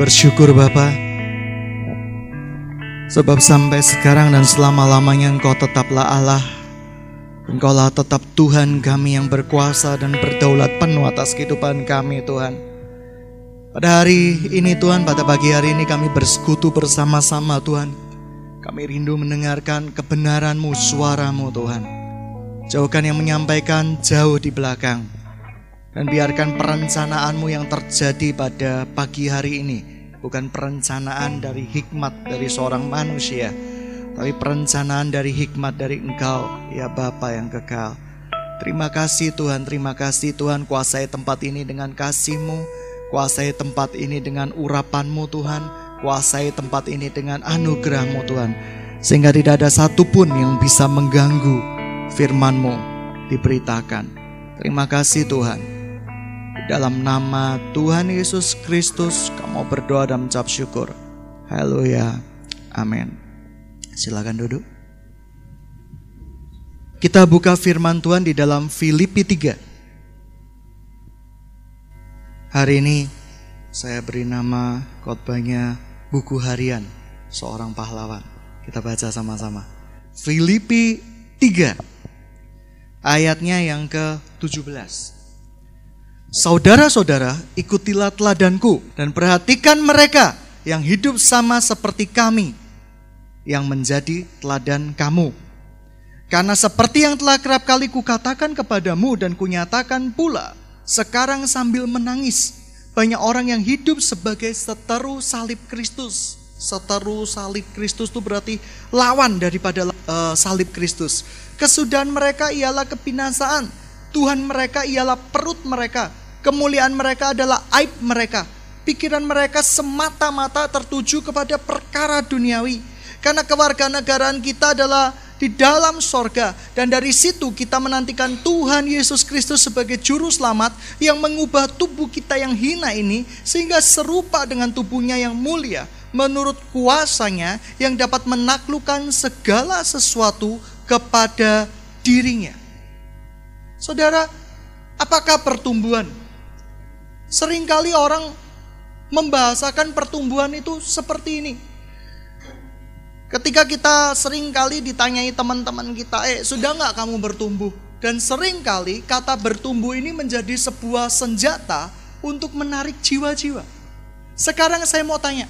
bersyukur Bapa, sebab sampai sekarang dan selama-lamanya Engkau tetaplah Allah. Engkaulah tetap Tuhan kami yang berkuasa dan berdaulat penuh atas kehidupan kami, Tuhan. Pada hari ini Tuhan, pada pagi hari ini kami bersekutu bersama-sama Tuhan. Kami rindu mendengarkan kebenaran-Mu, suara-Mu Tuhan. Jauhkan yang menyampaikan jauh di belakang, dan biarkan perencanaan-Mu yang terjadi pada pagi hari ini bukan perencanaan dari hikmat dari seorang manusia, tapi perencanaan dari hikmat dari Engkau, ya Bapa yang kekal. Terima kasih Tuhan, terima kasih Tuhan. Kuasai tempat ini dengan kasih-Mu, kuasai tempat ini dengan urapan-Mu Tuhan, kuasai tempat ini dengan anugerah-Mu Tuhan, sehingga tidak ada satupun yang bisa mengganggu firman-Mu diberitakan. Terima kasih Tuhan. Dalam nama Tuhan Yesus Kristus kami berdoa dan mengucap syukur. Haleluya, amin. Silakan duduk. Kita buka firman Tuhan di dalam Filipi 3. Hari ini saya beri nama khotbahnya buku harian seorang pahlawan. Kita baca sama-sama. Filipi 3 ayatnya yang ke-17. Saudara-saudara, ikutilah teladanku dan perhatikan mereka yang hidup sama seperti kami, yang menjadi teladan kamu. Karena seperti yang telah kerap kali kukatakan kepadamu dan kunyatakan pula sekarang sambil menangis, banyak orang yang hidup sebagai seteru salib Kristus. Seteru salib Kristus itu berarti lawan daripada salib Kristus. Kesudahan mereka ialah kebinasaan, Tuhan mereka ialah perut mereka, kemuliaan mereka adalah aib mereka. Pikiran mereka semata-mata tertuju kepada perkara duniawi. Karena kewarganegaraan kita adalah di dalam sorga, dan dari situ kita menantikan Tuhan Yesus Kristus sebagai juru selamat yang mengubah tubuh kita yang hina ini sehingga serupa dengan tubuhnya yang mulia menurut kuasanya yang dapat menaklukkan segala sesuatu kepada dirinya. Saudara, apakah pertumbuhan? Seringkali orang membahasakan pertumbuhan itu seperti ini. Ketika kita sering kali ditanyai teman-teman kita, sudah nggak kamu bertumbuh? Dan sering kali kata bertumbuh ini menjadi sebuah senjata untuk menarik jiwa-jiwa. Sekarang saya mau tanya,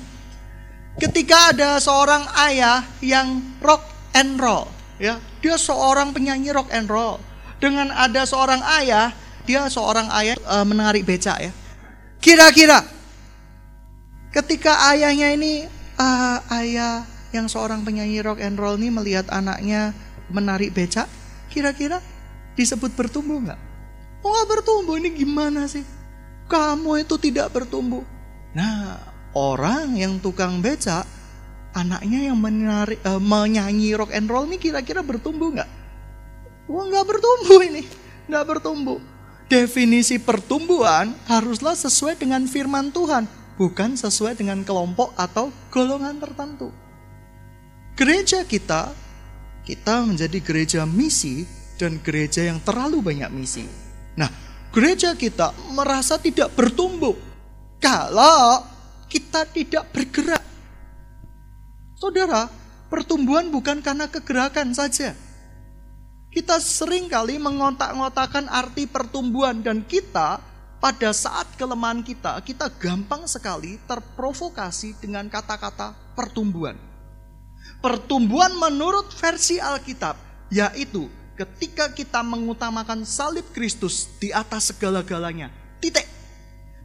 ketika ada seorang ayah yang rock and roll, ya, dia seorang penyanyi rock and roll, dengan ada seorang ayah, dia seorang ayah menarik becak, ya. Kira-kira ketika ayahnya ini ayah yang seorang penyanyi rock and roll ini melihat anaknya menarik becak, kira-kira disebut bertumbuh nggak? Nggak bertumbuh, ini gimana sih? Kamu itu tidak bertumbuh. Nah, orang yang tukang becak, anaknya yang menyanyi rock and roll ini kira-kira bertumbuh nggak? Wah, nggak bertumbuh ini, nggak bertumbuh. Definisi pertumbuhan haruslah sesuai dengan firman Tuhan, bukan sesuai dengan kelompok atau golongan tertentu. Gereja kita menjadi gereja misi dan gereja yang terlalu banyak misi. Nah, gereja kita merasa tidak bertumbuh kalau kita tidak bergerak. Saudara, pertumbuhan bukan karena kegerakan saja. Kita seringkali mengotak-ngotakan arti pertumbuhan, dan kita pada saat kelemahan kita gampang sekali terprovokasi dengan kata-kata pertumbuhan. Pertumbuhan menurut versi Alkitab, yaitu ketika kita mengutamakan salib Kristus di atas segala-galanya. Titik.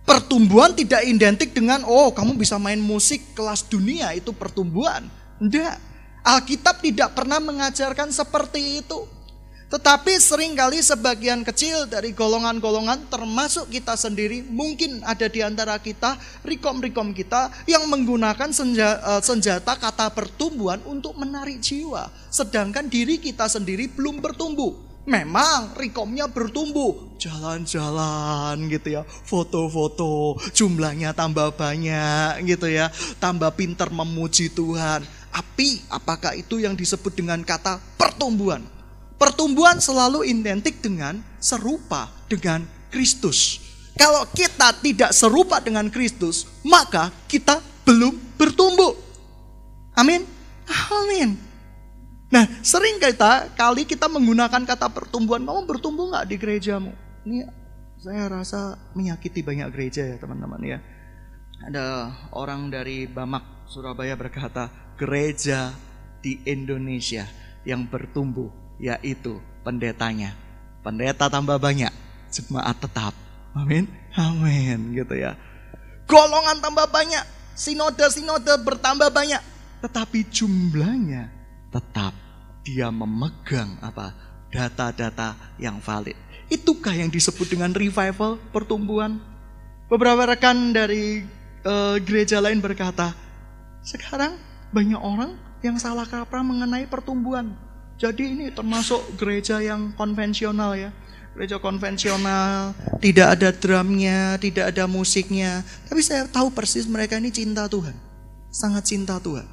Pertumbuhan tidak identik dengan, kamu bisa main musik kelas dunia itu pertumbuhan. Enggak. Alkitab tidak pernah mengajarkan seperti itu. Tetapi seringkali sebagian kecil dari golongan-golongan, termasuk kita sendiri, mungkin ada di antara kita, rekom-rekom kita yang menggunakan senjata kata pertumbuhan untuk menarik jiwa. Sedangkan diri kita sendiri belum bertumbuh. Memang rekomnya bertumbuh, jalan-jalan gitu ya, foto-foto, jumlahnya tambah banyak gitu ya, tambah pintar memuji Tuhan. Tapi apakah itu yang disebut dengan kata pertumbuhan? Pertumbuhan selalu identik dengan serupa dengan Kristus. Kalau kita tidak serupa dengan Kristus, maka kita belum bertumbuh. Amin. Amin. Nah, sering kita menggunakan kata pertumbuhan. Kamu bertumbuh nggak di gerejamu? Ini saya rasa menyakiti banyak gereja ya teman-teman ya. Ada orang dari Bamak, Surabaya berkata, gereja di Indonesia yang bertumbuh yaitu pendetanya. Pendeta tambah banyak, jemaat tetap. Amin, amin gitu ya. Golongan tambah banyak, sinode bertambah banyak, tetapi jumlahnya tetap dia memegang apa? Data-data yang valid. Itukah yang disebut dengan revival, pertumbuhan? Beberapa rekan dari gereja lain berkata, sekarang banyak orang yang salah kaprah mengenai pertumbuhan. Jadi ini termasuk gereja yang konvensional ya. Gereja konvensional, tidak ada drumnya, tidak ada musiknya. Tapi saya tahu persis mereka ini cinta Tuhan. Sangat cinta Tuhan.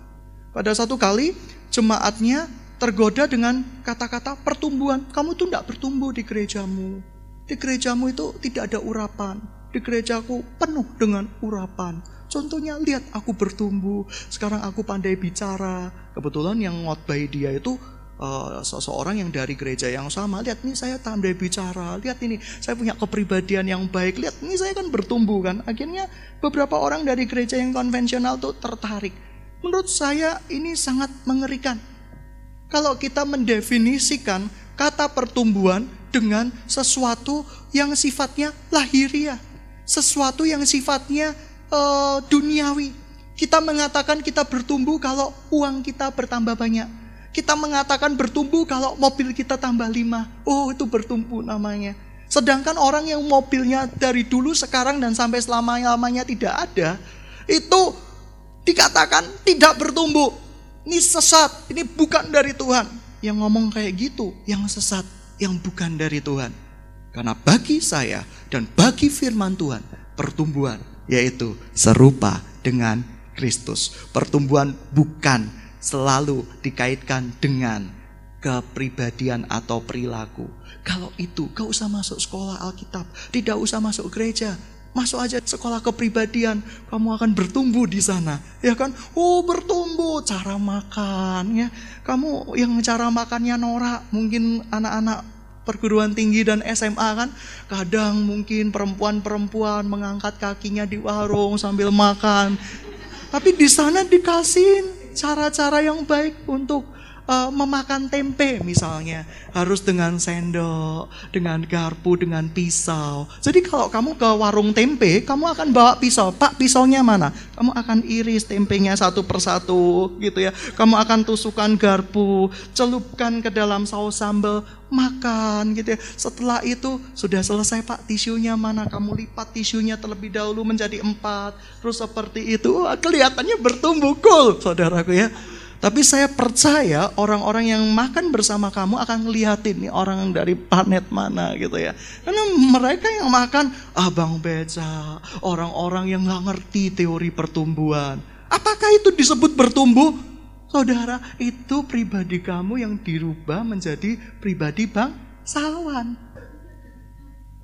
Pada satu kali, jemaatnya tergoda dengan kata-kata pertumbuhan. Kamu tuh tidak bertumbuh di gerejamu. Di gerejamu itu tidak ada urapan. Di gerejaku penuh dengan urapan. Contohnya, lihat aku bertumbuh. Sekarang aku pandai bicara. Kebetulan yang ngotbah dia itu seseorang yang dari gereja yang sama. Lihat nih saya pandai bicara, lihat ini saya punya kepribadian yang baik, lihat nih saya kan bertumbuh kan. Akhirnya beberapa orang dari gereja yang konvensional tuh tertarik. Menurut saya ini sangat mengerikan. Kalau kita mendefinisikan kata pertumbuhan dengan sesuatu yang sifatnya lahiriah, sesuatu yang sifatnya duniawi. Kita mengatakan kita bertumbuh kalau uang kita bertambah banyak. Kita mengatakan bertumbuh kalau mobil kita tambah 5. Oh, itu bertumbuh namanya. Sedangkan orang yang mobilnya dari dulu, sekarang, dan sampai selama-lamanya tidak ada, itu dikatakan tidak bertumbuh. Ini sesat, ini bukan dari Tuhan. Yang ngomong kayak gitu, yang sesat, yang bukan dari Tuhan. Karena bagi saya dan bagi firman Tuhan, pertumbuhan yaitu serupa dengan Kristus. Pertumbuhan bukan selalu dikaitkan dengan kepribadian atau perilaku. Kalau itu, gak usah masuk sekolah Alkitab, tidak usah masuk gereja, masuk aja sekolah kepribadian, kamu akan bertumbuh di sana, ya kan? Oh, bertumbuh, cara makan, ya. Kamu yang cara makannya norak, mungkin anak-anak perguruan tinggi dan SMA kan, kadang mungkin perempuan-perempuan mengangkat kakinya di warung sambil makan, tapi di sana dikasihin cara-cara yang baik untuk memakan tempe misalnya. Harus dengan sendok, dengan garpu, dengan pisau. Jadi kalau kamu ke warung tempe, kamu akan bawa pisau. Pak, pisaunya mana? Kamu akan iris tempenya satu persatu gitu ya. Kamu akan tusukan garpu, celupkan ke dalam saus sambal, makan gitu ya. Setelah itu sudah selesai, Pak, tisunya mana? Kamu lipat tisunya terlebih dahulu menjadi 4. Terus seperti itu, kelihatannya bertumbuh, cool, saudaraku ya. Tapi saya percaya orang-orang yang makan bersama kamu akan ngeliatin nih orang dari planet mana gitu ya. Karena mereka yang makan abang beca, orang-orang yang nggak ngerti teori pertumbuhan. Apakah itu disebut bertumbuh? Saudara, itu pribadi kamu yang dirubah menjadi pribadi bangsawan.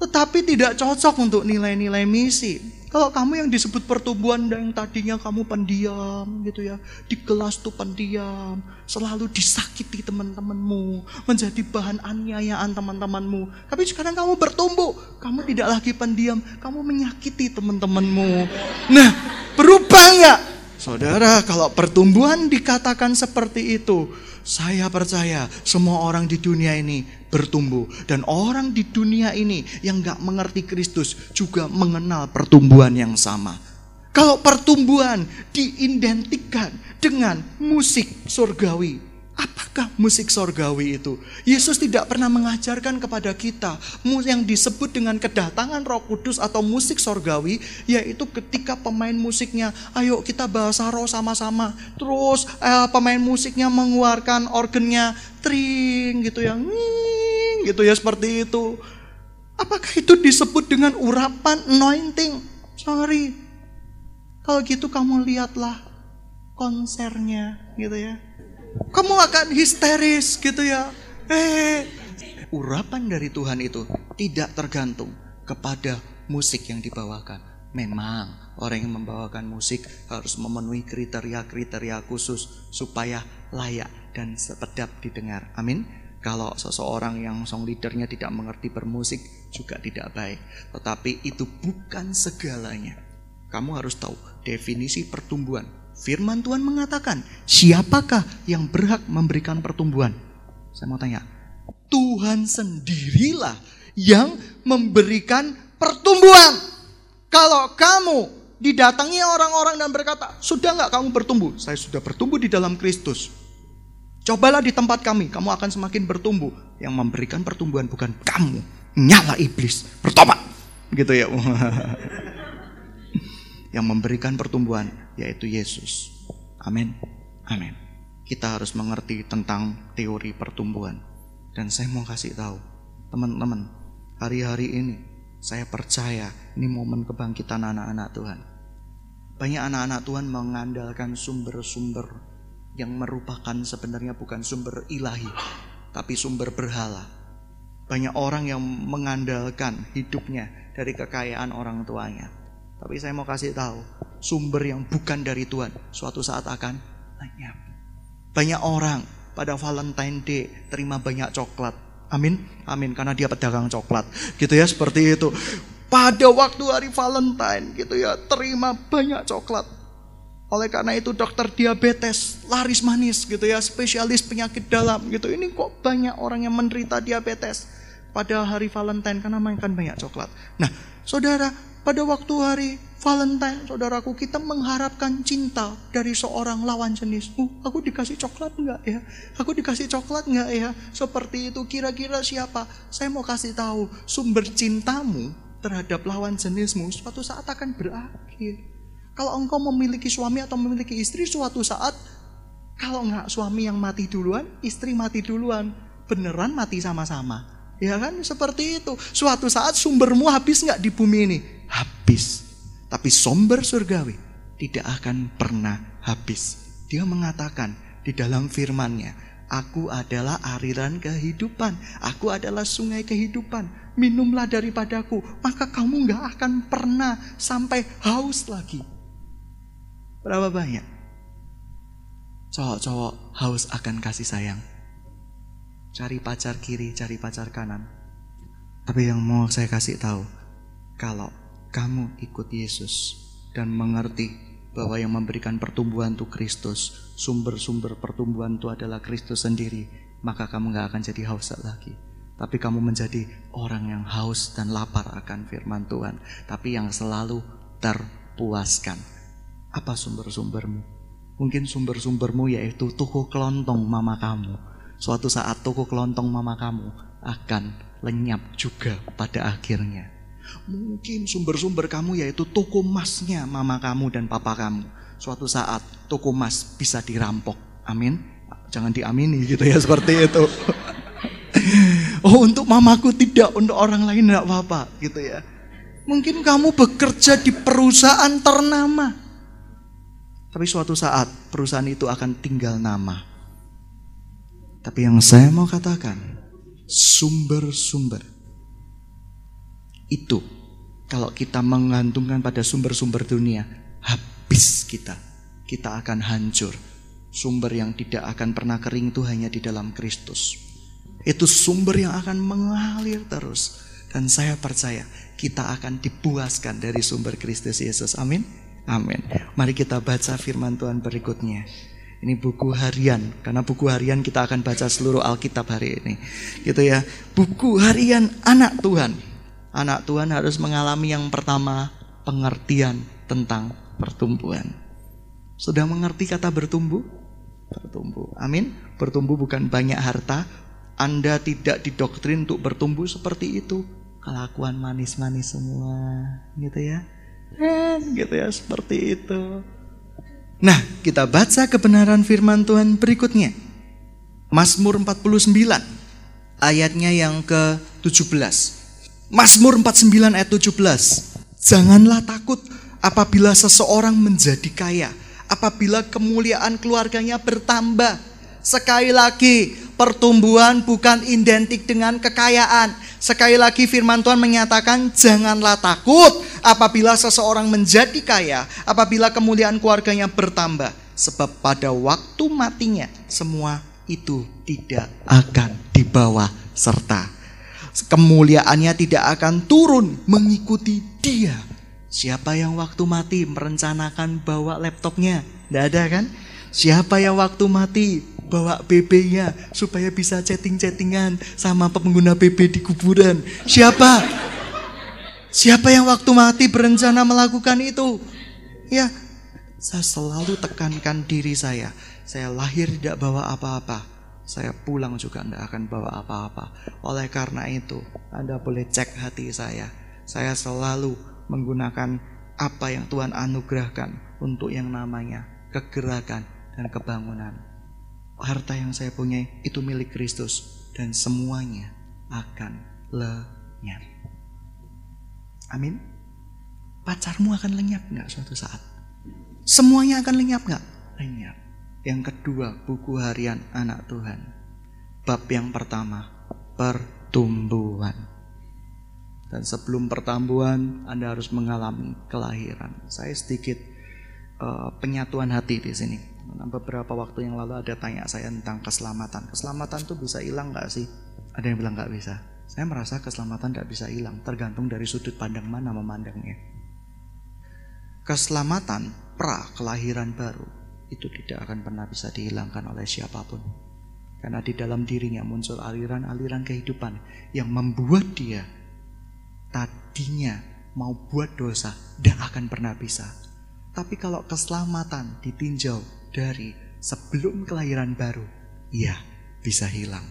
Tetapi tidak cocok untuk nilai-nilai misi. Kalau kamu yang disebut pertumbuhan dan yang tadinya kamu pendiam gitu ya. Di kelas tuh pendiam, selalu disakiti teman-temanmu, menjadi bahan aniayaan teman-temanmu. Tapi sekarang kamu bertumbuh, kamu tidak lagi pendiam, kamu menyakiti teman-temanmu. Nah, berubah nggak? Saudara, kalau pertumbuhan dikatakan seperti itu, saya percaya semua orang di dunia ini bertumbuh. Dan orang di dunia ini yang gak mengerti Kristus juga mengenal pertumbuhan yang sama. Kalau pertumbuhan diidentikan dengan musik surgawi, apakah musik surgawi itu? Yesus tidak pernah mengajarkan kepada kita yang disebut dengan kedatangan Roh Kudus atau musik surgawi, yaitu ketika pemain musiknya, ayo kita bahasa roh sama-sama. Terus pemain musiknya mengeluarkan organnya, tring gitu ya, nging, gitu ya, seperti itu. Apakah itu disebut dengan urapan anointing? Sorry. Kalau gitu kamu lihatlah konsernya gitu ya. Kamu akan histeris gitu ya. Urapan dari Tuhan itu tidak tergantung kepada musik yang dibawakan. Memang orang yang membawakan musik harus memenuhi kriteria-kriteria khusus supaya layak dan sedap didengar. Amin. Kalau seseorang yang song leadernya tidak mengerti bermusik juga tidak baik. Tetapi itu bukan segalanya. Kamu harus tahu definisi pertumbuhan. Firman Tuhan mengatakan, siapakah yang berhak memberikan pertumbuhan? Saya mau tanya, Tuhan sendirilah yang memberikan pertumbuhan. Kalau kamu didatangi orang-orang dan berkata, sudah nggak kamu bertumbuh? Saya sudah bertumbuh di dalam Kristus. Cobalah di tempat kami, kamu akan semakin bertumbuh. Yang memberikan pertumbuhan bukan kamu. Nyala iblis, bertobat. Gitu ya. Yang memberikan pertumbuhan yaitu Yesus. Amin. Amin. Kita harus mengerti tentang teori pertumbuhan. Dan saya mau kasih tahu, teman-teman, hari-hari ini saya percaya ini momen kebangkitan anak-anak Tuhan. Banyak anak-anak Tuhan mengandalkan sumber-sumber yang merupakan sebenarnya bukan sumber ilahi, tapi sumber berhala. Banyak orang yang mengandalkan hidupnya dari kekayaan orang tuanya. Tapi saya mau kasih tahu, sumber yang bukan dari Tuhan suatu saat akan lenyap. Banyak orang pada Valentine Day terima banyak coklat. Amin, amin, karena dia pedagang coklat, gitu ya, seperti itu. Pada waktu hari Valentine, gitu ya, terima banyak coklat. Oleh karena itu dokter diabetes, laris manis, gitu ya, spesialis penyakit dalam, gitu. Ini kok banyak orang yang menderita diabetes pada hari Valentine karena makan banyak coklat. Nah, saudara, pada waktu hari Valentine, saudaraku, kita mengharapkan cinta dari seorang lawan jenis. Aku dikasih coklat enggak ya? Aku dikasih coklat enggak ya? Seperti itu. Kira-kira siapa? Saya mau kasih tahu, sumber cintamu terhadap lawan jenismu suatu saat akan berakhir. Kalau engkau memiliki suami atau memiliki istri, suatu saat, kalau enggak suami yang mati duluan, istri mati duluan, beneran mati sama-sama. Ya kan? Seperti itu. Suatu saat sumbermu habis enggak di bumi ini? Habis. Tapi sumber surgawi tidak akan pernah habis. Dia mengatakan di dalam firman-Nya, aku adalah aliran kehidupan. Aku adalah sungai kehidupan. Minumlah daripadaku, maka kamu gak akan pernah sampai haus lagi. Berapa banyak cowok-cowok haus akan kasih sayang. Cari pacar kiri, cari pacar kanan. Tapi yang mau saya kasih tahu, kalau kamu ikut Yesus dan mengerti bahwa yang memberikan pertumbuhan itu Kristus, sumber-sumber pertumbuhan itu adalah Kristus sendiri, maka kamu gak akan jadi haus lagi. Tapi kamu menjadi orang yang haus dan lapar akan firman Tuhan, tapi yang selalu terpuaskan. Apa sumber-sumbermu? Mungkin sumber-sumbermu yaitu toko kelontong mama kamu. Suatu saat toko kelontong mama kamu akan lenyap juga pada akhirnya. Mungkin sumber-sumber kamu yaitu toko emasnya mama kamu dan papa kamu. Suatu saat toko emas bisa dirampok. Amin. Jangan diamini gitu ya, seperti itu. Oh, untuk mamaku tidak, untuk orang lain tidak apa-apa gitu ya. Mungkin kamu bekerja di perusahaan ternama, tapi suatu saat perusahaan itu akan tinggal nama. Tapi yang saya mau katakan, sumber-sumber itu kalau kita menggantungkan pada sumber-sumber dunia, habis kita akan hancur. Sumber yang tidak akan pernah kering itu hanya di dalam Kristus. Itu sumber yang akan mengalir terus. Dan saya percaya kita akan dipuaskan dari sumber Kristus Yesus. Amin, amin. Mari kita baca firman Tuhan berikutnya. Ini buku harian, karena buku harian kita akan baca seluruh Alkitab hari ini, gitu ya. Buku harian anak Tuhan. Anak Tuhan harus mengalami yang pertama, pengertian tentang pertumbuhan. Sudah mengerti kata bertumbuh? Bertumbuh, amin. Bertumbuh bukan banyak harta. Anda tidak didoktrin untuk bertumbuh seperti itu. Kelakuan manis-manis semua, gitu ya. Gitu ya, seperti itu. Nah, kita baca kebenaran firman Tuhan berikutnya. Mazmur 49 ayatnya yang ke-17. Mazmur 49 ayat 17. Janganlah takut apabila seseorang menjadi kaya, apabila kemuliaan keluarganya bertambah. Sekali lagi, Pertumbuhan bukan identik dengan kekayaan. Sekali lagi firman Tuhan menyatakan, janganlah takut apabila seseorang menjadi kaya, apabila kemuliaan keluarganya bertambah. Sebab pada waktu matinya, semua itu tidak akan dibawa serta. Kemuliaannya tidak akan turun mengikuti dia. Siapa yang waktu mati merencanakan bawa laptopnya? Tidak ada kan? Siapa yang waktu mati bawa BB-nya supaya bisa chatting-chattingan sama pengguna BB di kuburan? Siapa? Siapa yang waktu mati berencana melakukan itu? Ya, saya selalu tekankan diri saya. Saya lahir tidak bawa apa-apa. Saya pulang juga tidak akan bawa apa-apa. Oleh karena itu, Anda boleh cek hati saya. Saya selalu menggunakan apa yang Tuhan anugerahkan untuk yang namanya kegerakan dan kebangunan. Harta yang saya punya itu milik Kristus, dan semuanya akan lenyap. Amin. Pacarmu akan lenyap gak suatu saat? Semuanya akan lenyap gak? Lenyap. Yang kedua, buku harian anak Tuhan. Bab yang pertama, pertumbuhan. Dan sebelum pertumbuhan, Anda harus mengalami kelahiran. Saya sedikit penyatuan hati di sini. Beberapa waktu yang lalu ada tanya saya tentang keselamatan. Keselamatan tuh bisa hilang gak sih? Ada yang bilang gak bisa. Saya merasa keselamatan gak bisa hilang, tergantung dari sudut pandang mana memandangnya. Keselamatan kelahiran baru itu tidak akan pernah bisa dihilangkan oleh siapapun, karena di dalam dirinya muncul aliran-aliran kehidupan yang membuat dia tadinya mau buat dosa tidak akan pernah bisa. Tapi kalau keselamatan ditinjau dari sebelum kelahiran baru, ya bisa hilang.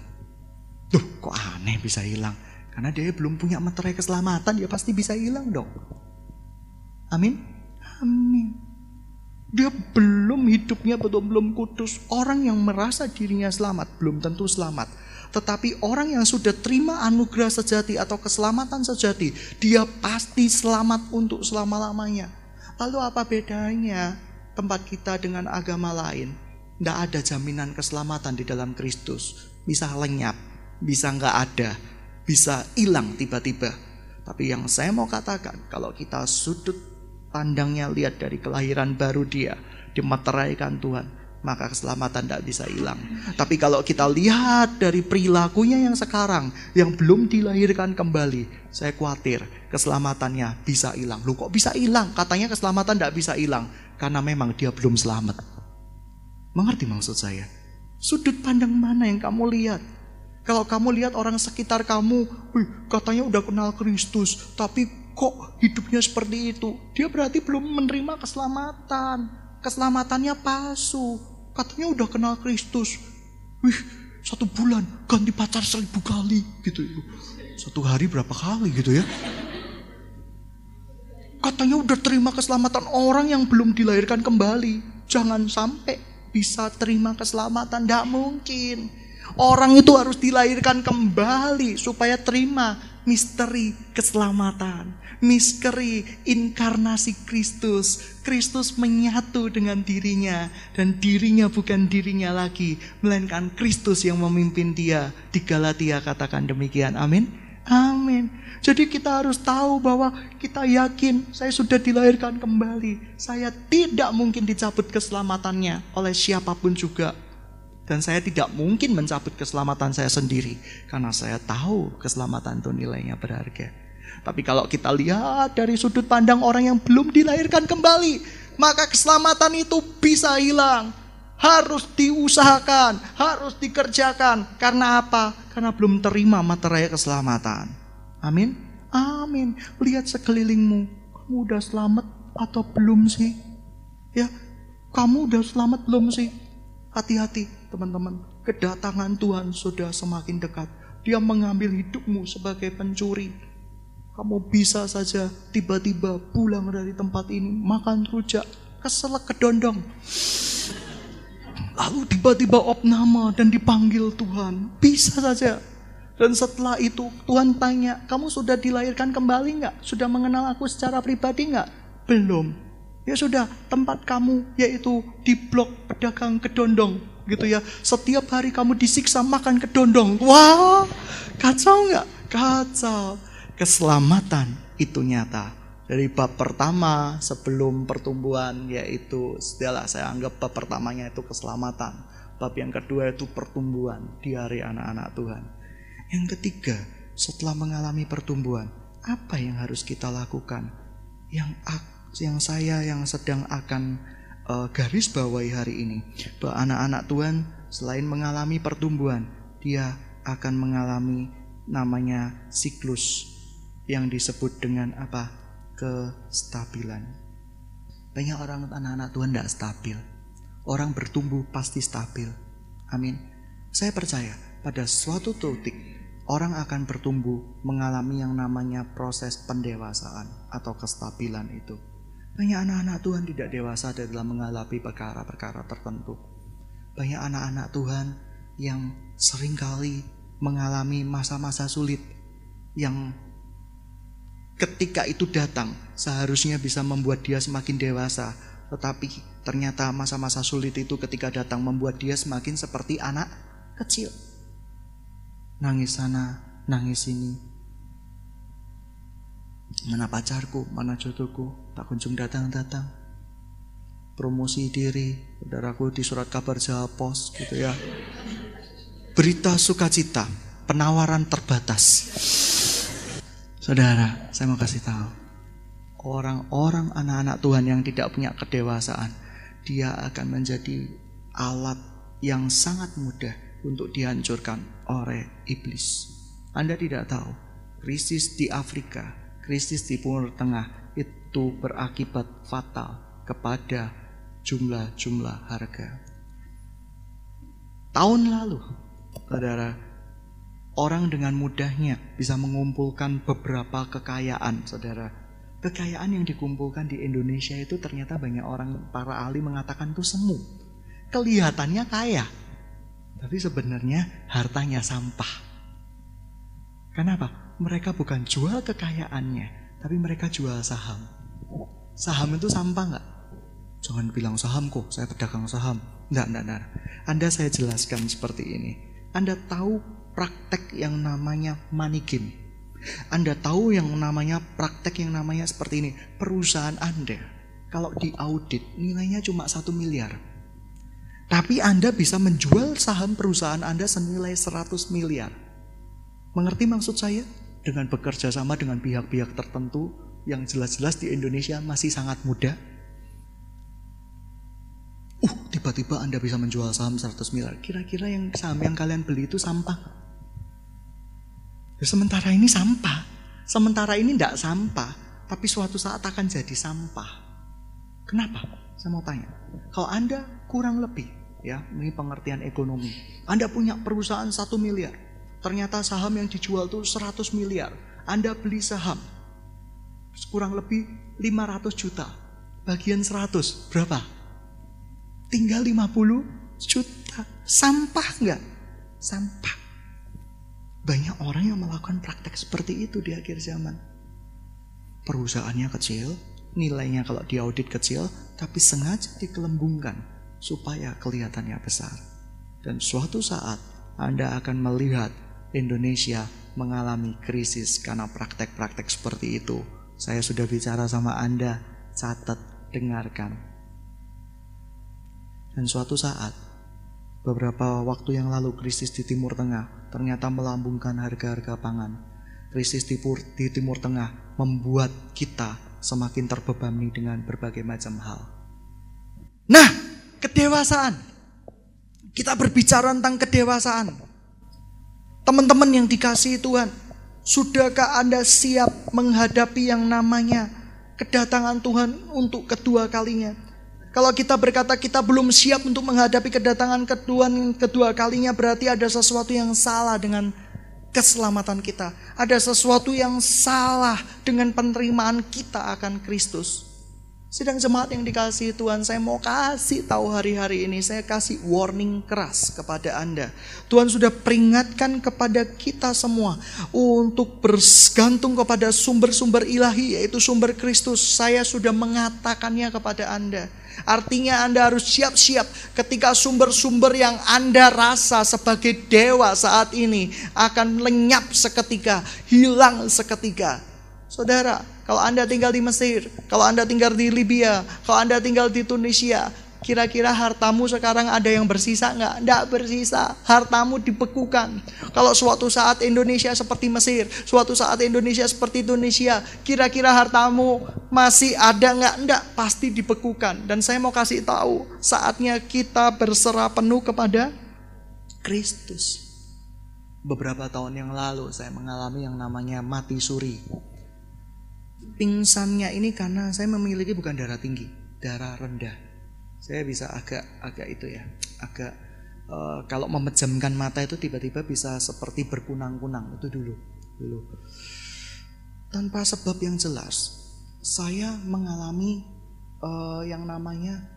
Duh, kok aneh bisa hilang? Karena dia belum punya materai keselamatan, ya pasti bisa hilang dong. Amin? Amin. Dia belum hidupnya belum kudus. Orang yang merasa dirinya selamat belum tentu selamat. Tetapi orang yang sudah terima anugerah sejati atau keselamatan sejati, dia pasti selamat untuk selama-lamanya. Lalu apa bedanya tempat kita dengan agama lain? Tidak ada jaminan keselamatan di dalam Kristus. Bisa lenyap, bisa nggak ada, bisa hilang tiba-tiba. Tapi yang saya mau katakan, kalau kita sudut pandangnya lihat dari kelahiran baru dia, dimeteraikan Tuhan, maka keselamatan tidak bisa hilang. Tapi kalau kita lihat dari perilakunya yang sekarang, yang belum dilahirkan kembali, saya khawatir keselamatannya bisa hilang. Loh, kok bisa hilang? Katanya keselamatan tidak bisa hilang. Karena memang dia belum selamat. Mengerti maksud saya? Sudut pandang mana yang kamu lihat? Kalau kamu lihat orang sekitar kamu, wih, katanya udah kenal Kristus, tapi kok hidupnya seperti itu? Dia berarti belum menerima keselamatan. Keselamatannya palsu. Katanya udah kenal Kristus. Wih, 1 bulan ganti pacar 1000 kali gitu. 1 hari berapa kali gitu ya? Katanya udah terima keselamatan. Orang yang belum dilahirkan kembali, jangan sampai bisa terima keselamatan. Tidak mungkin. Orang itu harus dilahirkan kembali supaya terima misteri keselamatan, misteri inkarnasi Kristus. Kristus menyatu dengan dirinya, dan dirinya bukan dirinya lagi, melainkan Kristus yang memimpin dia. Di Galatia katakan demikian. Amin. Amin. Jadi kita harus tahu bahwa kita yakin saya sudah dilahirkan kembali. Saya tidak mungkin dicabut keselamatannya oleh siapapun juga. Dan saya tidak mungkin mencabut keselamatan saya sendiri. Karena saya tahu keselamatan itu nilainya berharga. Tapi kalau kita lihat dari sudut pandang orang yang belum dilahirkan kembali, maka keselamatan itu bisa hilang. Harus diusahakan, harus dikerjakan. Karena apa? Karena belum terima materai keselamatan. Amin? Amin. Lihat sekelilingmu. Kamu udah selamat atau belum sih? Ya, kamu udah selamat belum sih? Hati-hati teman-teman. Kedatangan Tuhan sudah semakin dekat. Dia mengambil hidupmu sebagai pencuri. Kamu bisa saja tiba-tiba pulang dari tempat ini, makan rujak, keselak kedondong. Lalu tiba-tiba opname dan dipanggil Tuhan. Bisa saja. Dan setelah itu Tuhan tanya, kamu sudah dilahirkan kembali gak? Sudah mengenal aku secara pribadi gak? Belum. Ya sudah, tempat kamu yaitu di blok pedagang kedondong. gitu ya. Setiap hari kamu disiksa makan kedondong. Wah, kacau nggak? Kacau. Keselamatan itu nyata. Dari bab pertama sebelum pertumbuhan, yaitu sudahlah saya anggap bab pertamanya itu keselamatan. Bab yang kedua itu pertumbuhan di hari anak-anak Tuhan. Yang ketiga, setelah mengalami pertumbuhan, apa yang harus kita lakukan? Yang saya yang sedang akan garis bawahi hari ini, bahwa anak-anak Tuhan selain mengalami pertumbuhan, dia akan mengalami namanya siklus yang disebut dengan apa? Kestabilan. Banyak orang, anak-anak Tuhan tidak stabil. Orang bertumbuh pasti stabil. Amin. Saya percaya pada suatu titik orang akan bertumbuh mengalami yang namanya proses pendewasaan atau kestabilan itu. Banyak anak-anak Tuhan tidak dewasa dalam mengalami perkara-perkara tertentu. Banyak anak-anak Tuhan yang seringkali mengalami masa-masa sulit yang ketika itu datang seharusnya bisa membuat dia semakin dewasa, tetapi ternyata masa-masa sulit itu ketika datang membuat dia semakin seperti anak kecil. Nangis sana, nangis sini. Mana pacarku, mana jodohku, tak kunjung datang-datang. Promosi diri, saudaraku di surat kabar Jawa Pos gitu ya. Berita sukacita, penawaran terbatas. Saudara, saya mau kasih tahu, orang-orang anak-anak Tuhan yang tidak punya kedewasaan, dia akan menjadi alat yang sangat mudah untuk dihancurkan oleh iblis. Anda tidak tahu, krisis di Afrika, krisis di Timur Tengah itu berakibat fatal kepada jumlah-jumlah harga. Tahun lalu, saudara, orang dengan mudahnya bisa mengumpulkan beberapa kekayaan, saudara. Kekayaan yang dikumpulkan di Indonesia itu ternyata banyak orang, para ahli mengatakan itu semu. Kelihatannya kaya, tapi sebenarnya hartanya sampah. Kenapa? Mereka bukan jual kekayaannya, tapi mereka jual saham. Saham itu sampah nggak? Jangan bilang saham kok, saya pedagang saham. Nggak. Anda saya jelaskan seperti ini. Anda tahu praktek yang namanya money game. Anda tahu yang namanya praktek yang namanya seperti ini. Perusahaan Anda kalau diaudit nilainya cuma 1 miliar. Tapi Anda bisa menjual saham perusahaan Anda senilai 100 miliar. Mengerti maksud saya? Dengan bekerja sama dengan pihak-pihak tertentu yang jelas-jelas di Indonesia masih sangat muda. Tiba-tiba Anda bisa menjual saham 100 miliar. Kira-kira yang saham yang kalian beli itu sampah. Sementara ini sampah. Sementara ini tidak sampah, tapi suatu saat akan jadi sampah. Kenapa? Saya mau tanya. Kalau Anda kurang lebih, ya, ini pengertian ekonomi. Anda punya perusahaan 1 miliar. Ternyata saham yang dijual itu 100 miliar. Anda beli saham kurang lebih 500 juta. Bagian 100 berapa? Tinggal 50 juta. Sampah enggak? Sampah. Banyak orang yang melakukan praktek seperti itu di akhir zaman. Perusahaannya kecil, nilainya kalau diaudit kecil, tapi sengaja dikelembungkan supaya kelihatannya besar. Dan suatu saat Anda akan melihat Indonesia mengalami krisis karena praktek-praktek seperti itu. Saya sudah bicara sama Anda, catat, dengarkan. Dan suatu saat, beberapa waktu yang lalu krisis di Timur Tengah ternyata melambungkan harga-harga pangan. Krisis di Timur Tengah membuat kita semakin terbebani dengan berbagai macam hal. Nah, kedewasaan. Kita berbicara tentang kedewasaan. Teman-teman yang dikasihi Tuhan, sudahkah Anda siap menghadapi yang namanya kedatangan Tuhan untuk kedua kalinya? Kalau kita berkata kita belum siap untuk menghadapi kedatangan kedua kalinya, berarti ada sesuatu yang salah dengan keselamatan kita. Ada sesuatu yang salah dengan penerimaan kita akan Kristus. Sidang jemaat yang dikasihi Tuhan, saya mau kasih tahu hari-hari ini, saya kasih warning keras kepada Anda. Tuhan sudah peringatkan kepada kita semua untuk bergantung kepada sumber-sumber ilahi, yaitu sumber Kristus. Saya sudah mengatakannya kepada Anda. Artinya Anda harus siap-siap ketika sumber-sumber yang Anda rasa sebagai dewa saat ini akan lenyap seketika, hilang seketika. Saudara, kalau Anda tinggal di Mesir, kalau Anda tinggal di Libya, kalau Anda tinggal di Tunisia, kira-kira hartamu sekarang ada yang bersisa enggak? Enggak bersisa, hartamu dibekukan. Kalau suatu saat Indonesia seperti Mesir, suatu saat Indonesia seperti Tunisia, kira-kira hartamu masih ada enggak? Enggak, pasti dibekukan. Dan saya mau kasih tahu, saatnya kita berserah penuh kepada Kristus. Beberapa tahun yang lalu saya mengalami yang namanya mati suri. Pingsannya ini karena saya memiliki bukan darah tinggi, darah rendah. Saya bisa agak kalau memejamkan mata itu tiba-tiba bisa seperti berkunang-kunang itu dulu. Tanpa sebab yang jelas, saya mengalami yang namanya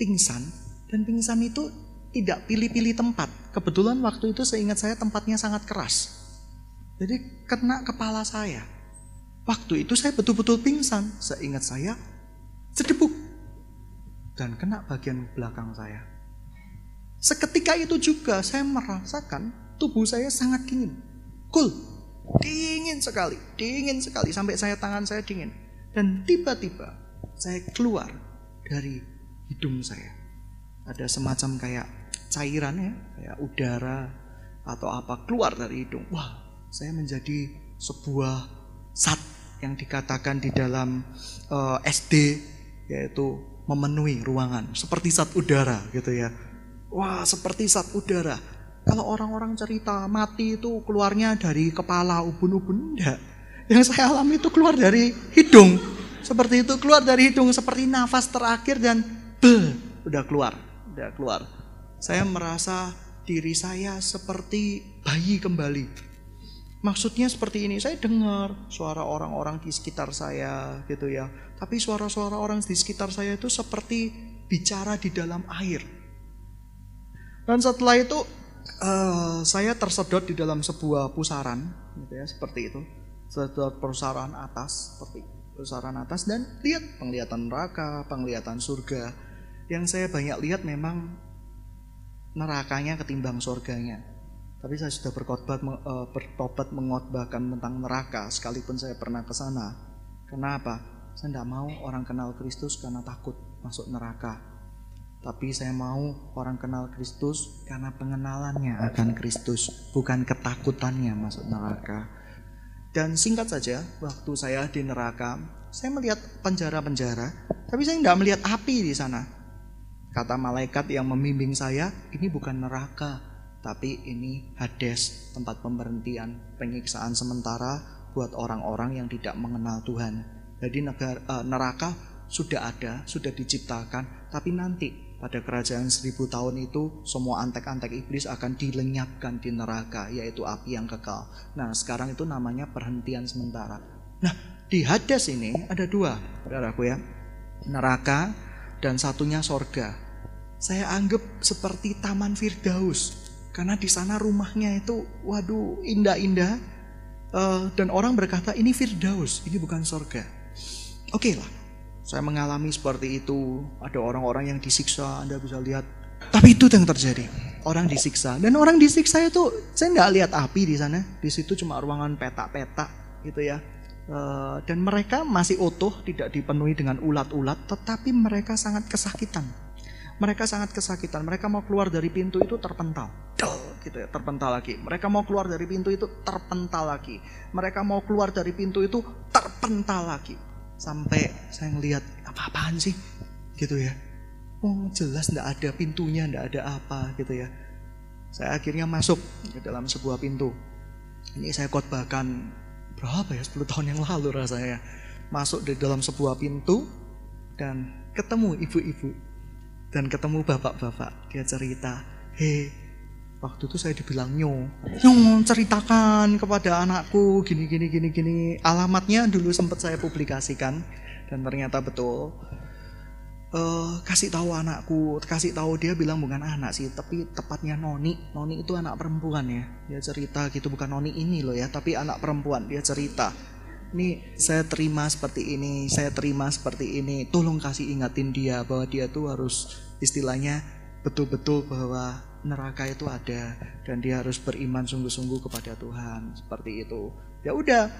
pingsan, dan pingsan itu tidak pilih-pilih tempat. Kebetulan waktu itu seingat saya tempatnya sangat keras. Jadi kena kepala saya. Waktu itu saya betul-betul pingsan, seingat saya cedebuk dan kena bagian belakang saya. Seketika itu juga saya merasakan tubuh saya sangat dingin, dingin sekali sampai tangan saya dingin. Dan tiba-tiba saya keluar dari hidung saya ada semacam kayak cairan ya, kayak udara atau apa keluar dari hidung. Wah, saya menjadi sebuah zat yang dikatakan di dalam SD, yaitu memenuhi ruangan seperti zat udara gitu ya. Wah, seperti zat udara. Kalau orang-orang cerita mati itu keluarnya dari kepala, ubun-ubun, enggak. Yang saya alami itu keluar dari hidung. Seperti itu, keluar dari hidung seperti nafas terakhir dan udah keluar. Saya merasa diri saya seperti bayi kembali. Maksudnya seperti ini, saya dengar suara orang-orang di sekitar saya gitu ya. Tapi suara-suara orang di sekitar saya itu seperti bicara di dalam air. Dan setelah itu saya tersedot di dalam sebuah pusaran gitu ya, seperti itu. Sedot pusaran atas, seperti pusaran atas, dan lihat penglihatan neraka, penglihatan surga. Yang saya banyak lihat memang nerakanya ketimbang surganya. Tapi saya sudah bertobat mengotbahkan tentang neraka, sekalipun saya pernah ke sana. Kenapa? Saya tidak mau orang kenal Kristus karena takut masuk neraka. Tapi saya mau orang kenal Kristus karena pengenalannya akan Kristus, bukan ketakutannya masuk neraka. Dan singkat saja, waktu saya di neraka, saya melihat penjara-penjara, tapi saya tidak melihat api di sana. Kata malaikat yang membimbing saya, ini bukan neraka, tapi ini Hades, tempat pemberhentian, penyiksaan sementara buat orang-orang yang tidak mengenal Tuhan. Jadi neraka sudah ada, sudah diciptakan, tapi nanti pada kerajaan 1000 tahun itu semua antek-antek iblis akan dilenyapkan di neraka, yaitu api yang kekal. Nah, sekarang itu namanya perhentian sementara. Nah, di Hades ini ada dua, saudaraku ya, neraka dan satunya sorga. Saya anggap seperti Taman Firdaus. Karena di sana rumahnya itu, waduh, indah-indah. Dan orang berkata, ini Firdaus, ini bukan sorga. Oke lah, saya mengalami seperti itu. Ada orang-orang yang disiksa, Anda bisa lihat. Tapi itu yang terjadi, orang disiksa. Dan orang disiksa itu, saya nggak lihat api di sana. Di situ cuma ruangan petak-petak gitu ya. Dan mereka masih utuh, tidak dipenuhi dengan ulat-ulat. Tetapi mereka sangat kesakitan. Mereka mau keluar dari pintu itu terpental. Mereka mau keluar dari pintu itu terpental lagi. Sampai saya ngelihat apa-apaan sih gitu ya. Jelas enggak ada pintunya, enggak ada apa gitu ya. Saya akhirnya masuk ke dalam sebuah pintu. Ini saya khotbahkan berapa ya, 10 tahun yang lalu rasanya. Masuk di dalam sebuah pintu dan ketemu ibu-ibu. Dan ketemu bapak-bapak, dia cerita, hei, waktu itu saya dibilang nyong, ceritakan kepada anakku, gini. Alamatnya dulu sempat saya publikasikan, dan ternyata betul. kasih tahu anakku, kasih tahu. Dia bilang bukan anak sih, tapi tepatnya Noni. Noni itu anak perempuan ya. Dia cerita gitu, bukan Noni ini loh ya, tapi anak perempuan. Dia cerita, ini saya terima seperti ini, saya terima seperti ini. Tolong kasih ingatin dia bahwa dia tuh harus istilahnya betul-betul bahwa neraka itu ada dan dia harus beriman sungguh-sungguh kepada Tuhan, seperti itu. Ya udah,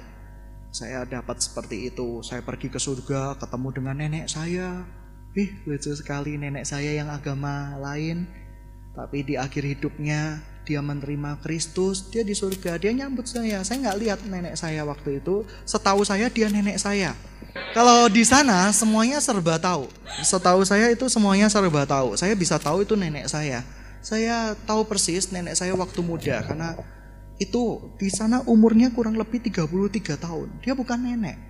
saya dapat seperti itu. Saya pergi ke surga, ketemu dengan nenek saya. Ih, lucu sekali nenek saya yang agama lain. Tapi di akhir hidupnya dia menerima Kristus, dia di surga, dia nyambut saya. Saya nggak lihat nenek saya waktu itu. Setahu saya dia nenek saya. Kalau di sana semuanya serba tahu. Setahu saya itu semuanya serba tahu. Saya bisa tahu itu nenek saya. Saya tahu persis nenek saya waktu muda, karena itu di sana umurnya kurang lebih 33 tahun. Dia bukan nenek.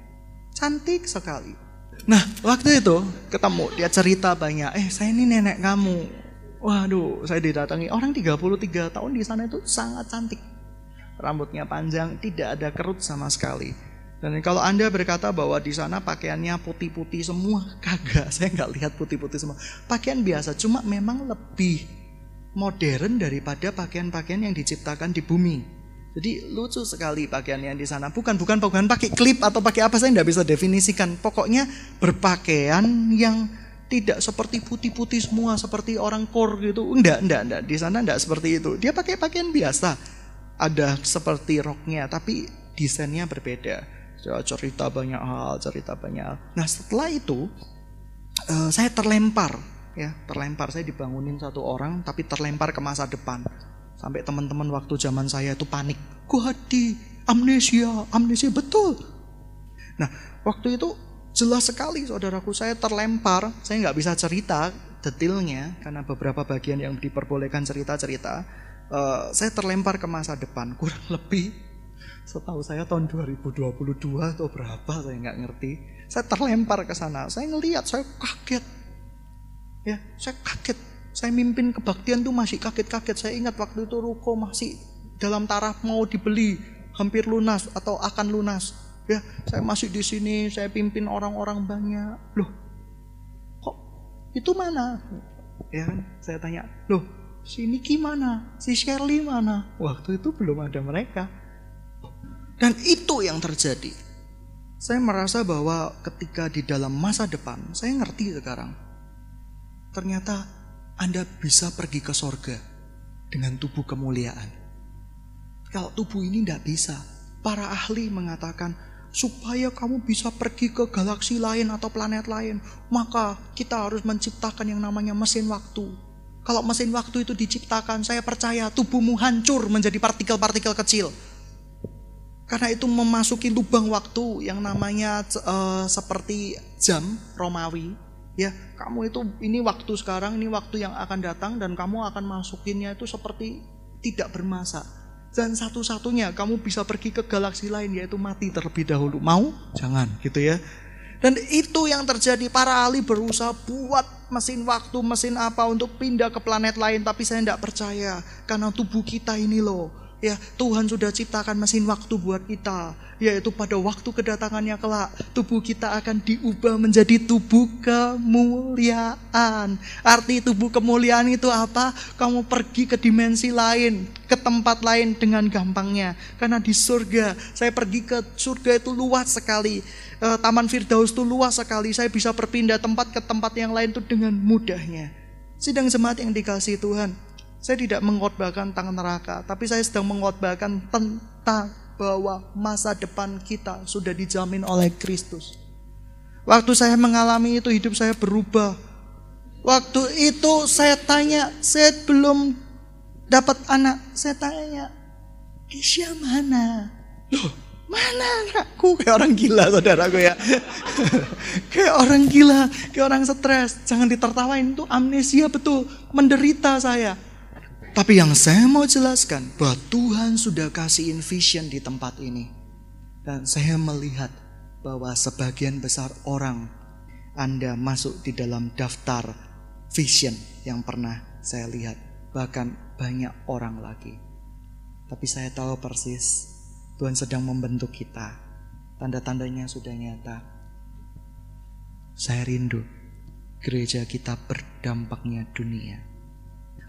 Cantik sekali. Nah, waktu itu ketemu, dia cerita banyak, saya ini nenek kamu. Waduh, saya didatangi orang 33 tahun di sana itu sangat cantik. Rambutnya panjang, tidak ada kerut sama sekali. Dan kalau Anda berkata bahwa di sana pakaiannya putih-putih semua, kagak, saya nggak lihat putih-putih semua. Pakaian biasa, cuma memang lebih modern daripada pakaian-pakaian yang diciptakan di bumi. Jadi lucu sekali pakaian yang di sana. Bukan pakai klip atau pakai apa, saya tidak bisa definisikan. Pokoknya berpakaian yang tidak seperti putih-putih semua, seperti orang kor gitu. Enggak. Di sana enggak seperti itu. Dia pakai pakaian biasa. Ada seperti roknya, tapi desainnya berbeda. Cerita banyak hal. Nah, setelah itu saya terlempar, ya, saya dibangunin satu orang, tapi terlempar ke masa depan. Sampai teman-teman waktu zaman saya itu panik. Kuhati, amnesia, betul. Nah, waktu itu jelas sekali saudaraku, saya terlempar. Saya nggak bisa cerita detailnya, karena beberapa bagian yang diperbolehkan cerita-cerita. Saya terlempar ke masa depan, kurang lebih setahu saya tahun 2022 atau berapa, saya nggak ngerti. Saya terlempar ke sana, saya ngelihat, saya kaget. Ya, saya kaget. Saya mimpin kebaktian tuh masih kaget-kaget. Saya ingat waktu itu ruko masih dalam taraf mau dibeli, hampir lunas atau akan lunas. Ya, saya masih di sini, saya pimpin orang-orang banyak. Loh, kok itu mana? Ya, saya tanya, loh, si Niki mana? Si Shirley mana? Waktu itu belum ada mereka. Dan itu yang terjadi. Saya merasa bahwa ketika di dalam masa depan, saya ngerti sekarang. Ternyata Anda bisa pergi ke sorga dengan tubuh kemuliaan. Kalau tubuh ini tidak bisa, para ahli mengatakan supaya kamu bisa pergi ke galaksi lain atau planet lain, maka kita harus menciptakan yang namanya mesin waktu. Kalau mesin waktu itu diciptakan, saya percaya tubuhmu hancur menjadi partikel-partikel kecil. Karena itu memasuki lubang waktu yang namanya seperti jam Romawi. Ya, kamu itu ini waktu sekarang, ini waktu yang akan datang, dan kamu akan masukinnya itu seperti tidak bermasa. Dan satu-satunya kamu bisa pergi ke galaksi lain yaitu mati terlebih dahulu. Mau? Jangan gitu ya. Dan itu yang terjadi. Para ahli berusaha buat mesin waktu, mesin apa untuk pindah ke planet lain, tapi saya tidak percaya karena tubuh kita ini loh. Ya, Tuhan sudah ciptakan mesin waktu buat kita, yaitu pada waktu kedatangannya kelak, tubuh kita akan diubah menjadi tubuh kemuliaan. Arti tubuh kemuliaan itu apa? Kamu pergi ke dimensi lain, ke tempat lain dengan gampangnya. Karena di surga, saya pergi ke surga itu luas sekali. Taman Firdaus itu luas sekali. Saya bisa berpindah tempat ke tempat yang lain itu dengan mudahnya. Sidang jemaat yang dikasihi Tuhan, saya tidak mengorbankan tentang neraka, tapi saya sedang mengorbankan tentang bahwa masa depan kita sudah dijamin oleh Kristus. Waktu saya mengalami itu, hidup saya berubah. Waktu itu saya tanya, saya belum dapat anak. Saya tanya, Kisya mana? Loh, mana anakku? Kayak orang gila saudaraku ya. Kayak orang gila, kayak orang stres. Jangan ditertawain, itu amnesia betul. Menderita saya. Tapi yang saya mau jelaskan bahwa Tuhan sudah kasih vision di tempat ini. Dan saya melihat bahwa sebagian besar orang, Anda masuk di dalam daftar vision yang pernah saya lihat. Bahkan banyak orang lagi. Tapi saya tahu persis Tuhan sedang membentuk kita. Tanda-tandanya sudah nyata. Saya rindu gereja kita berdampaknya dunia.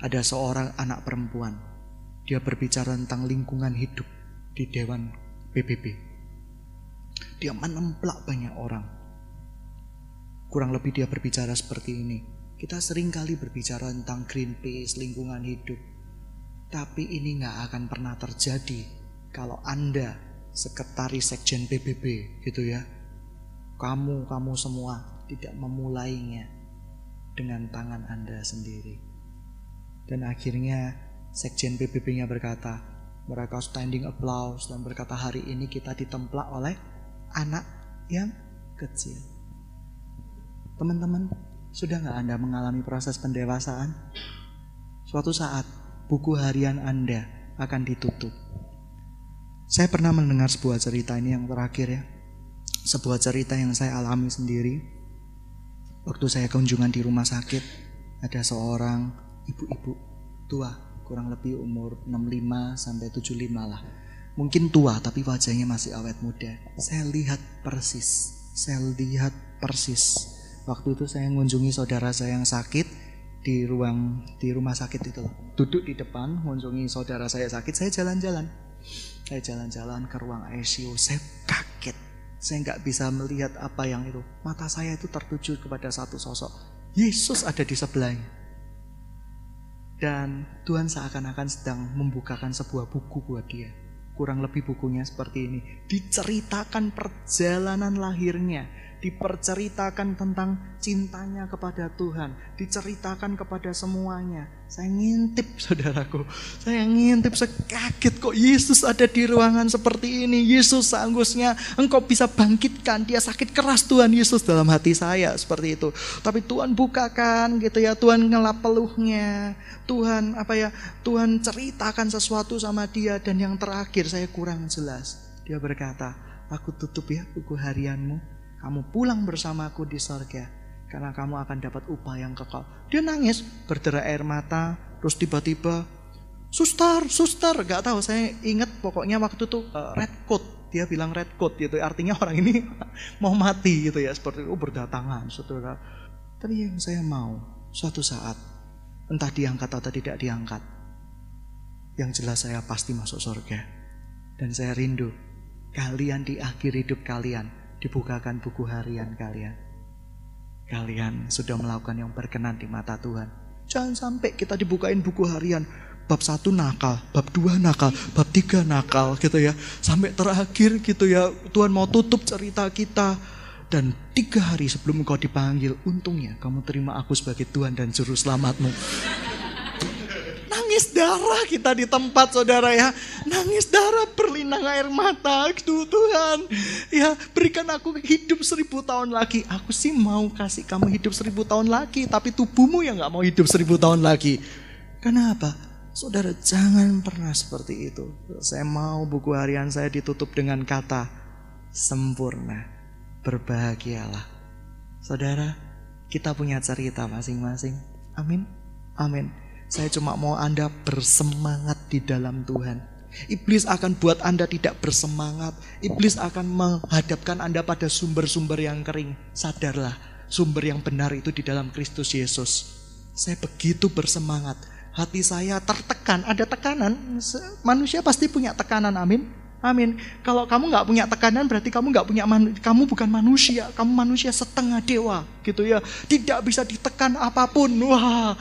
Ada seorang anak perempuan, dia berbicara tentang lingkungan hidup di Dewan PBB. Dia menemplak banyak orang. Kurang lebih dia berbicara seperti ini. Kita sering kali berbicara tentang Greenpeace, lingkungan hidup. Tapi ini gak akan pernah terjadi kalau Anda sekretaris sekjen PBB gitu ya. Kamu semua tidak memulainya dengan tangan Anda sendiri. Dan akhirnya sekjen PBB-nya berkata, mereka standing applause dan berkata hari ini kita ditemplak oleh anak yang kecil. Teman-teman, sudah gak Anda mengalami proses pendewasaan? Suatu saat buku harian Anda akan ditutup. Saya pernah mendengar sebuah cerita, ini yang terakhir ya. Sebuah cerita yang saya alami sendiri. Waktu saya kunjungan di rumah sakit, ada seorang ibu-ibu tua, kurang lebih umur 65 sampai 75 lah. Mungkin tua tapi wajahnya masih awet muda. Saya lihat persis. Waktu itu saya mengunjungi saudara saya yang sakit di rumah sakit itu. Duduk di depan mengunjungi saudara saya sakit, saya jalan-jalan ke ruang ICU. Saya kaget. Saya nggak bisa melihat apa yang itu. Mata saya itu tertuju kepada satu sosok. Yesus ada di sebelahnya. Dan Tuhan seakan-akan sedang membukakan sebuah buku buat dia. Kurang lebih bukunya seperti ini. Diceritakan perjalanan lahirnya. Diperceritakan tentang cintanya kepada Tuhan. Diceritakan kepada semuanya. Saya ngintip saudaraku. Saya ngintip, sekaget kok Yesus ada di ruangan seperti ini. Yesus seharusnya engkau bisa bangkitkan. Dia sakit keras Tuhan Yesus, dalam hati saya seperti itu. Tapi Tuhan bukakan gitu ya. Tuhan ngelap peluhnya. Tuhan Tuhan ceritakan sesuatu sama dia. Dan yang terakhir saya kurang jelas. Dia berkata, aku tutup ya buku harianmu. Kamu pulang bersamaku di sorga. Karena kamu akan dapat upah yang kekal. Dia nangis, berderai air mata. Terus tiba-tiba, Suster, gak tahu, saya ingat pokoknya waktu itu red coat. Dia bilang red coat gitu, artinya orang ini mau mati gitu ya. Seperti itu berdatangan saudara. Tapi yang saya mau, suatu saat entah diangkat atau tidak diangkat, yang jelas saya pasti masuk surga. Dan saya rindu kalian di akhir hidup kalian dibukakan buku harian kalian. Kalian sudah melakukan yang berkenan di mata Tuhan. Jangan sampai kita dibukain buku harian. Bab 1 nakal, bab 2 nakal, bab 3 nakal gitu ya. Sampai terakhir gitu ya. Tuhan mau tutup cerita kita. Dan 3 hari sebelum kau dipanggil, untungnya kamu terima aku sebagai Tuhan dan Juru Selamatmu. Nangis darah kita di tempat saudara ya. Nangis darah, berlinang air mata. Aduh Tuhan, ya berikan aku hidup 1000 tahun lagi. Aku sih mau kasih kamu hidup 1000 tahun lagi, tapi tubuhmu yang gak mau hidup 1000 tahun lagi. Kenapa? Saudara jangan pernah seperti itu. Saya mau buku harian saya ditutup dengan kata sempurna, berbahagialah. Saudara, kita punya cerita masing-masing. Amin. Saya cuma mau Anda bersemangat di dalam Tuhan. Iblis akan buat Anda tidak bersemangat. Iblis akan menghadapkan Anda pada sumber-sumber yang kering. Sadarlah, sumber yang benar itu di dalam Kristus Yesus. Saya begitu bersemangat. Hati saya tertekan, ada tekanan. Manusia pasti punya tekanan, amin. Kalau kamu gak punya tekanan berarti kamu gak punya kamu bukan manusia. Kamu manusia setengah dewa gitu ya. Tidak bisa ditekan apapun. Wah,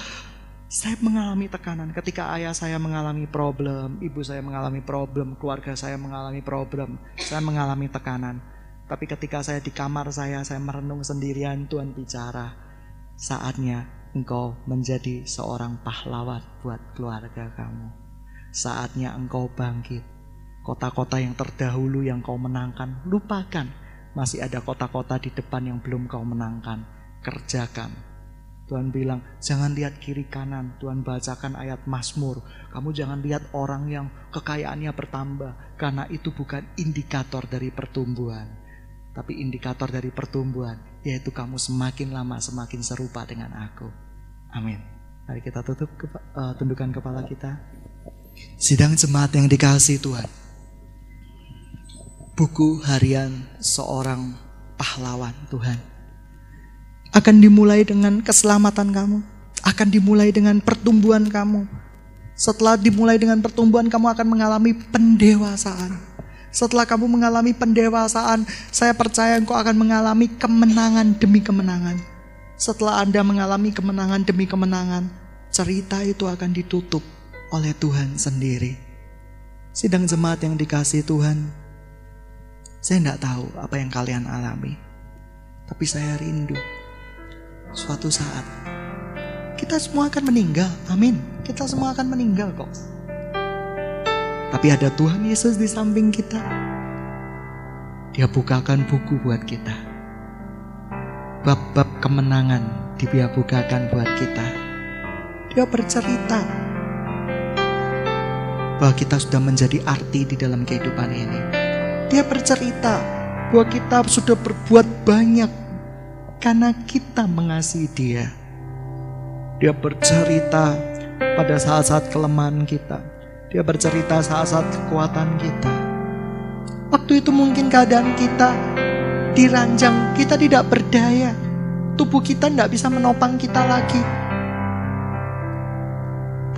saya mengalami tekanan ketika ayah saya mengalami problem, ibu saya mengalami problem, keluarga saya mengalami problem. Saya mengalami tekanan. Tapi ketika saya di kamar saya merenung sendirian, Tuhan bicara. Saatnya engkau menjadi seorang pahlawan buat keluarga kamu. Saatnya engkau bangkit. Kota-kota yang terdahulu yang kau menangkan, lupakan. Masih ada kota-kota di depan yang belum kau menangkan. Kerjakan. Tuhan bilang, jangan lihat kiri kanan. Tuhan bacakan ayat Mazmur. Kamu jangan lihat orang yang kekayaannya bertambah, karena itu bukan indikator dari pertumbuhan. Tapi indikator dari pertumbuhan yaitu kamu semakin lama semakin serupa dengan aku. Amin. Mari kita tutup, tundukkan kepala kita. Sidang jemaat yang dikasihi Tuhan, buku harian seorang pahlawan Tuhan. akan dimulai dengan keselamatan kamu, akan dimulai dengan pertumbuhan kamu. Setelah dimulai dengan pertumbuhan, kamu akan mengalami pendewasaan. Setelah kamu mengalami pendewasaan, saya percaya engkau akan mengalami kemenangan demi kemenangan. Setelah Anda mengalami kemenangan demi kemenangan, cerita itu akan ditutup oleh Tuhan sendiri. Sidang jemaat yang dikasihi Tuhan, saya tidak tahu apa yang kalian alami, tapi saya rindu suatu saat kita semua akan meninggal. Amin. Kita semua akan meninggal kok. Tapi ada Tuhan Yesus di samping kita. Dia bukakan buku buat kita. Bab-bab kemenangan Dia bukakan buat kita. Dia bercerita bahwa kita sudah menjadi arti di dalam kehidupan ini. Dia bercerita bahwa kita sudah berbuat banyak karena kita mengasihi Dia. Dia bercerita pada saat-saat kelemahan kita. Dia bercerita saat-saat kekuatan kita. Waktu itu mungkin keadaan kita diranjang, kita tidak berdaya. Tubuh kita tidak bisa menopang kita lagi.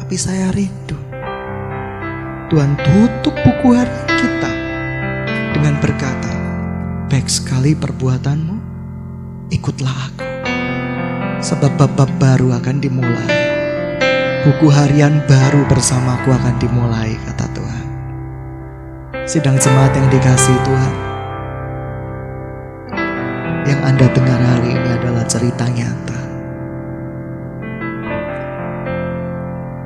Tapi saya rindu Tuhan tutup buku hari kita dengan berkata, baik sekali perbuatanmu, ikutlah aku, sebab bab-bab baru akan dimulai. Buku harian baru bersamaku akan dimulai, kata Tuhan. Sidang jemaat yang dikasihi Tuhan, yang Anda dengar hari ini adalah cerita nyata.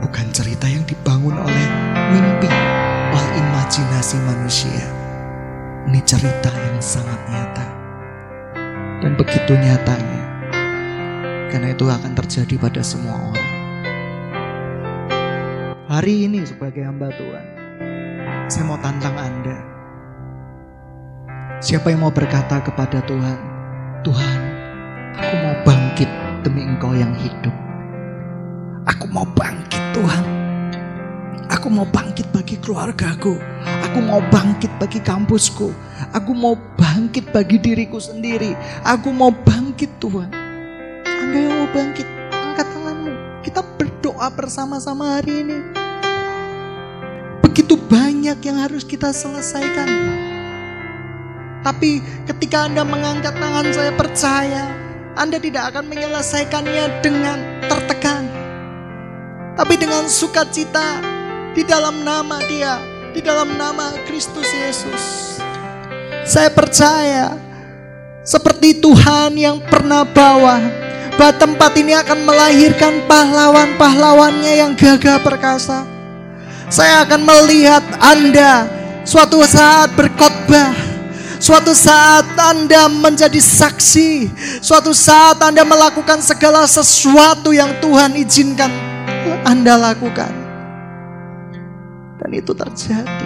Bukan cerita yang dibangun oleh mimpi, oleh imajinasi manusia. Ini cerita yang sangat nyata. Dan begitu nyatanya, karena itu akan terjadi pada semua orang. Hari ini sebagai hamba Tuhan, saya mau tantang Anda. Siapa yang mau berkata kepada Tuhan, Tuhan, aku mau bangkit demi Engkau yang hidup. Aku mau bangkit Tuhan. Aku mau bangkit bagi keluargaku. Aku mau bangkit bagi kampusku. Aku mau bangkit bagi diriku sendiri. Aku mau bangkit Tuhan. Anda yang mau bangkit, angkat tanganmu. Kita berdoa bersama-sama hari ini. Begitu banyak yang harus kita selesaikan. Tapi ketika Anda mengangkat tangan, saya percaya Anda tidak akan menyelesaikannya dengan tertekan. Tapi dengan sukacita di dalam nama Dia, di dalam nama Kristus Yesus. Saya percaya seperti Tuhan yang pernah bawa, bahwa tempat ini akan melahirkan pahlawan-pahlawannya yang gagah perkasa. Saya akan melihat Anda suatu saat berkhotbah, suatu saat Anda menjadi saksi, suatu saat Anda melakukan segala sesuatu yang Tuhan izinkan Anda lakukan. Dan itu terjadi.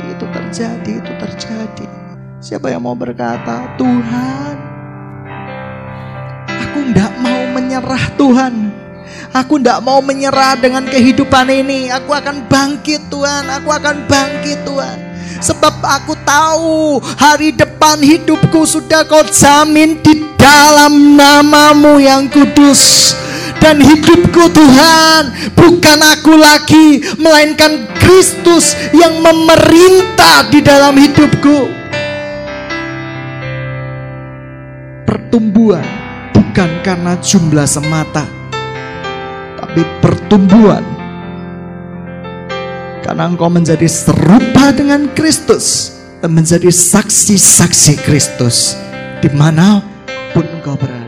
Siapa yang mau berkata, Tuhan, aku tidak mau menyerah Tuhan. Aku tidak mau menyerah dengan kehidupan ini. Aku akan bangkit Tuhan. Aku akan bangkit Tuhan. Sebab aku tahu hari depan hidupku sudah Kau jamin di dalam nama-Mu yang kudus. Dan hidupku Tuhan, bukan aku lagi, melainkan Kristus yang memerintah di dalam hidupku. Pertumbuhan bukan karena jumlah semata, tapi pertumbuhan karena engkau menjadi serupa dengan Kristus dan menjadi saksi-saksi Kristus dimanapun engkau berada.